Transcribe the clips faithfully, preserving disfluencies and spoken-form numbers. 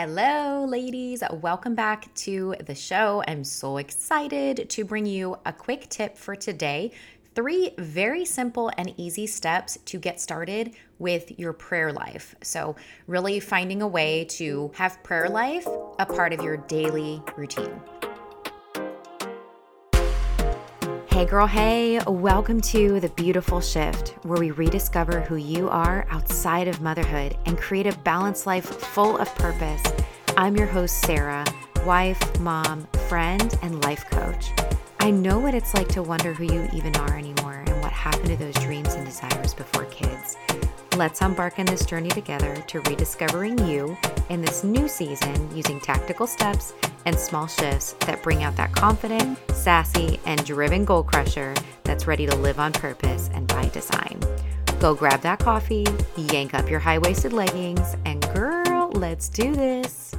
Hello, ladies. Welcome back to the show. I'm so excited to bring you a quick tip for today. Three very simple and easy steps to get started with your prayer life. So really finding a way to have prayer life a part of your daily routine. Hey girl, hey, welcome to The Beautiful Shift, where we rediscover who you are outside of motherhood and create a balanced life full of purpose. I'm your host, Sarah, wife, mom, friend, and life coach. I know what it's like to wonder who you even are anymore and what happened to those dreams and desires before kids. Let's embark on this journey together to rediscovering you in this new season using tactical steps and small shifts that bring out that confident, sassy, and driven goal crusher that's ready to live on purpose and by design. Go grab that coffee, yank up your high-waisted leggings, and girl, let's do this.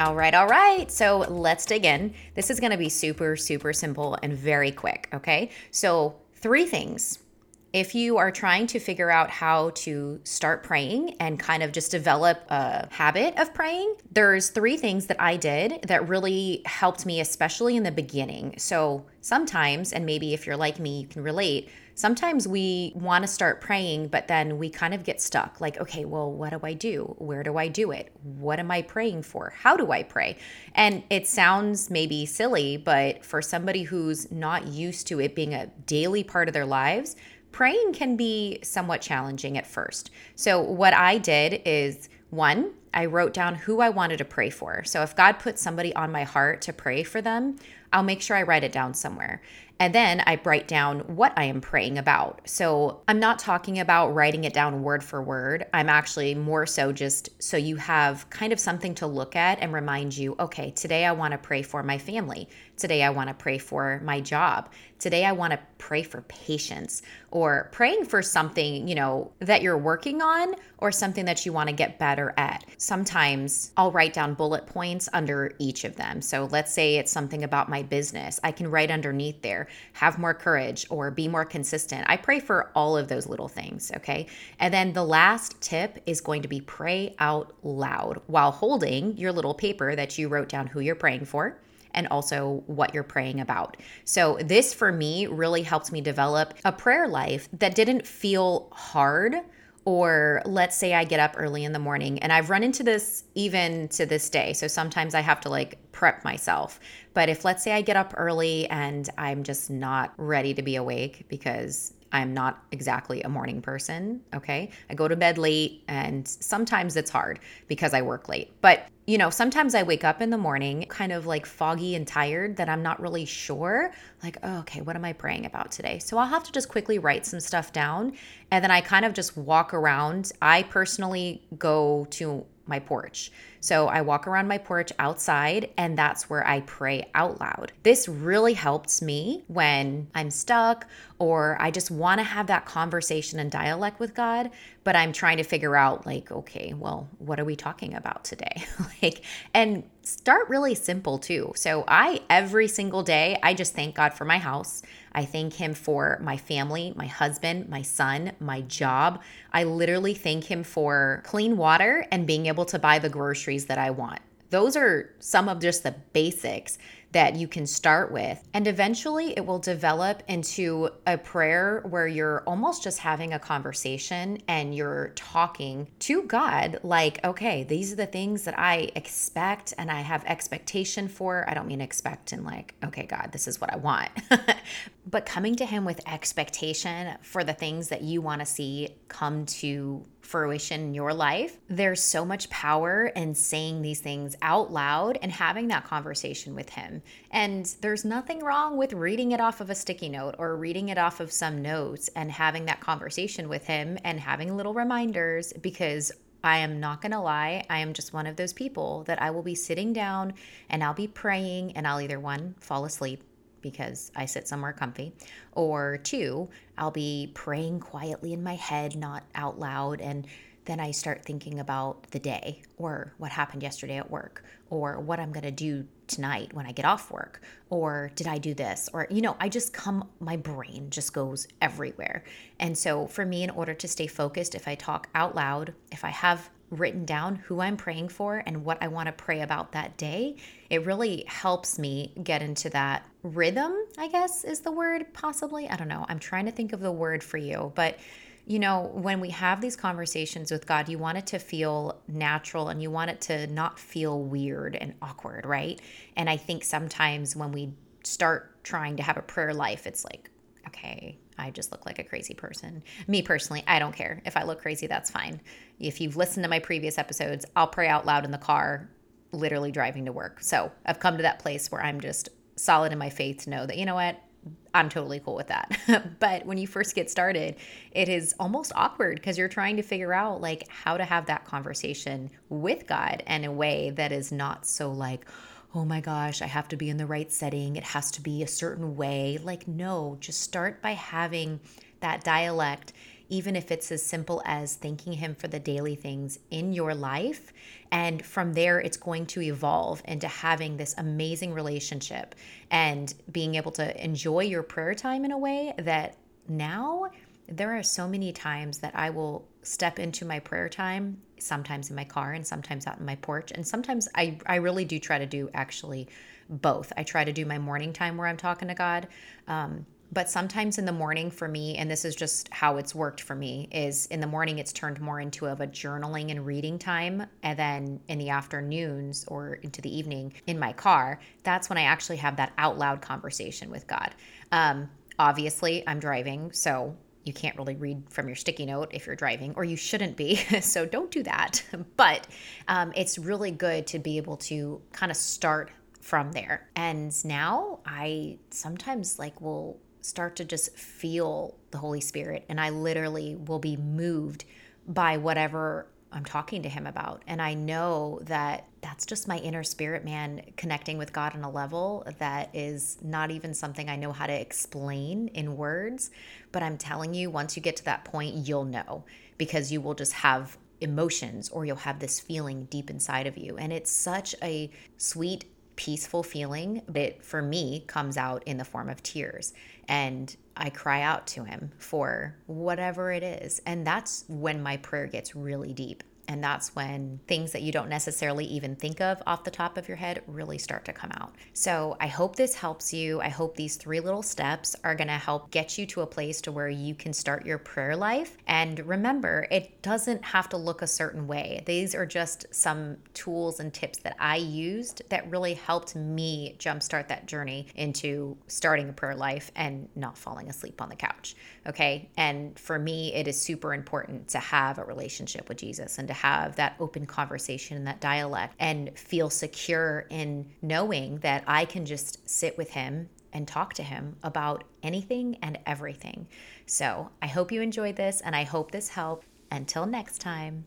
All right, all right, so let's dig in. This is gonna be super, super simple and very quick, okay? So three things. If you are trying to figure out how to start praying and kind of just develop a habit of praying, there's three things that I did that really helped me, especially in the beginning. So sometimes, and maybe if you're like me, you can relate, sometimes we want to start praying, but then we kind of get stuck. Like, okay, well, what do I do? Where do I do it? What am I praying for? How do I pray? And it sounds maybe silly, but for somebody who's not used to it being a daily part of their lives, praying can be somewhat challenging at first. So what I did is, one, I wrote down who I wanted to pray for. So if God put somebody on my heart to pray for them, I'll make sure I write it down somewhere. And then I write down what I am praying about. So I'm not talking about writing it down word for word. I'm actually more so just so you have kind of something to look at and remind you, okay, today I want to pray for my family. Today I want to pray for my job. Today I want to pray for patience, or praying for something, you know, that you're working on or something that you want to get better at. Sometimes I'll write down bullet points under each of them. So let's say it's something about my business. I can write underneath there, have more courage or be more consistent. I pray for all of those little things, okay? And then the last tip is going to be pray out loud while holding your little paper that you wrote down who you're praying for and also what you're praying about. So this for me really helped me develop a prayer life that didn't feel hard. Or let's say I get up early in the morning, and I've run into this even to this day. So sometimes I have to like prep myself. But if let's say I get up early and I'm just not ready to be awake because I'm not exactly a morning person, okay? I go to bed late, and sometimes it's hard because I work late. But, you know, sometimes I wake up in the morning kind of like foggy and tired that I'm not really sure, like, oh, okay, what am I praying about today? So I'll have to just quickly write some stuff down, and then I kind of just walk around. I personally go to my porch. So I walk around my porch outside, and that's where I pray out loud. This really helps me when I'm stuck or I just want to have that conversation and dialect with God, but I'm trying to figure out like, okay, well, what are we talking about today? Like, and start really simple too. So I, every single day, I just thank God for my house. I thank him for my family, my husband, my son, my job. I literally thank him for clean water and being able to buy the groceries that I want. Those are some of just the basics that you can start with. And eventually it will develop into a prayer where you're almost just having a conversation and you're talking to God like, okay, these are the things that I expect and I have expectation for. I don't mean expect and like, okay, God, this is what I want. But coming to him with expectation for the things that you want to see come to fruition in your life. There's so much power in saying these things out loud and having that conversation with him. And there's nothing wrong with reading it off of a sticky note or reading it off of some notes and having that conversation with him and having little reminders, because I am not going to lie, I am just one of those people that I will be sitting down and I'll be praying, and I'll either one, fall asleep because I sit somewhere comfy, or two, I'll be praying quietly in my head, not out loud, and then I start thinking about the day or what happened yesterday at work or what I'm going to do tonight when I get off work, or did I do this? Or, you know, I just come, my brain just goes everywhere. And so for me, in order to stay focused, if I talk out loud, if I have written down who I'm praying for and what I want to pray about that day, it really helps me get into that rhythm, I guess is the word possibly. I don't know. I'm trying to think of the word for you, but you know, when we have these conversations with God, you want it to feel natural and you want it to not feel weird and awkward, right? And I think sometimes when we start trying to have a prayer life, it's like, okay, I just look like a crazy person. Me personally, I don't care. If I look crazy, that's fine. If you've listened to my previous episodes, I'll pray out loud in the car, literally driving to work. So I've come to that place where I'm just solid in my faith to know that, you know what, I'm totally cool with that. But when you first get started, it is almost awkward because you're trying to figure out like how to have that conversation with God in a way that is not so like, oh my gosh, I have to be in the right setting. It has to be a certain way. Like, no, just start by having that dialect, even if it's as simple as thanking Him for the daily things in your life. And from there, it's going to evolve into having this amazing relationship and being able to enjoy your prayer time in a way that now there are so many times that I will step into my prayer time, sometimes in my car and sometimes out in my porch. And sometimes I, I really do try to do actually both. I try to do my morning time where I'm talking to God. Um, but sometimes in the morning for me, and this is just how it's worked for me, is in the morning it's turned more into of a journaling and reading time. And then in the afternoons or into the evening in my car, that's when I actually have that out loud conversation with God. Um, obviously, I'm driving, so you can't really read from your sticky note if you're driving, or you shouldn't be, so don't do that. But um, it's really good to be able to kind of start from there. And now I sometimes like will start to just feel the Holy Spirit, and I literally will be moved by whatever I'm talking to Him about. And I know that that's just my inner spirit man connecting with God on a level that is not even something I know how to explain in words. But I'm telling you, once you get to that point, you'll know, because you will just have emotions or you'll have this feeling deep inside of you. And it's such a sweet, peaceful feeling. But it, for me, comes out in the form of tears. And I cry out to Him for whatever it is. And that's when my prayer gets really deep. And that's when things that you don't necessarily even think of off the top of your head really start to come out. So I hope this helps you. I hope these three little steps are going to help get you to a place to where you can start your prayer life. And remember, it doesn't have to look a certain way. These are just some tools and tips that I used that really helped me jumpstart that journey into starting a prayer life and not falling asleep on the couch. Okay. And for me, it is super important to have a relationship with Jesus and to have that open conversation and that dialect and feel secure in knowing that I can just sit with Him and talk to Him about anything and everything. So I hope you enjoyed this, and I hope this helped. Until next time.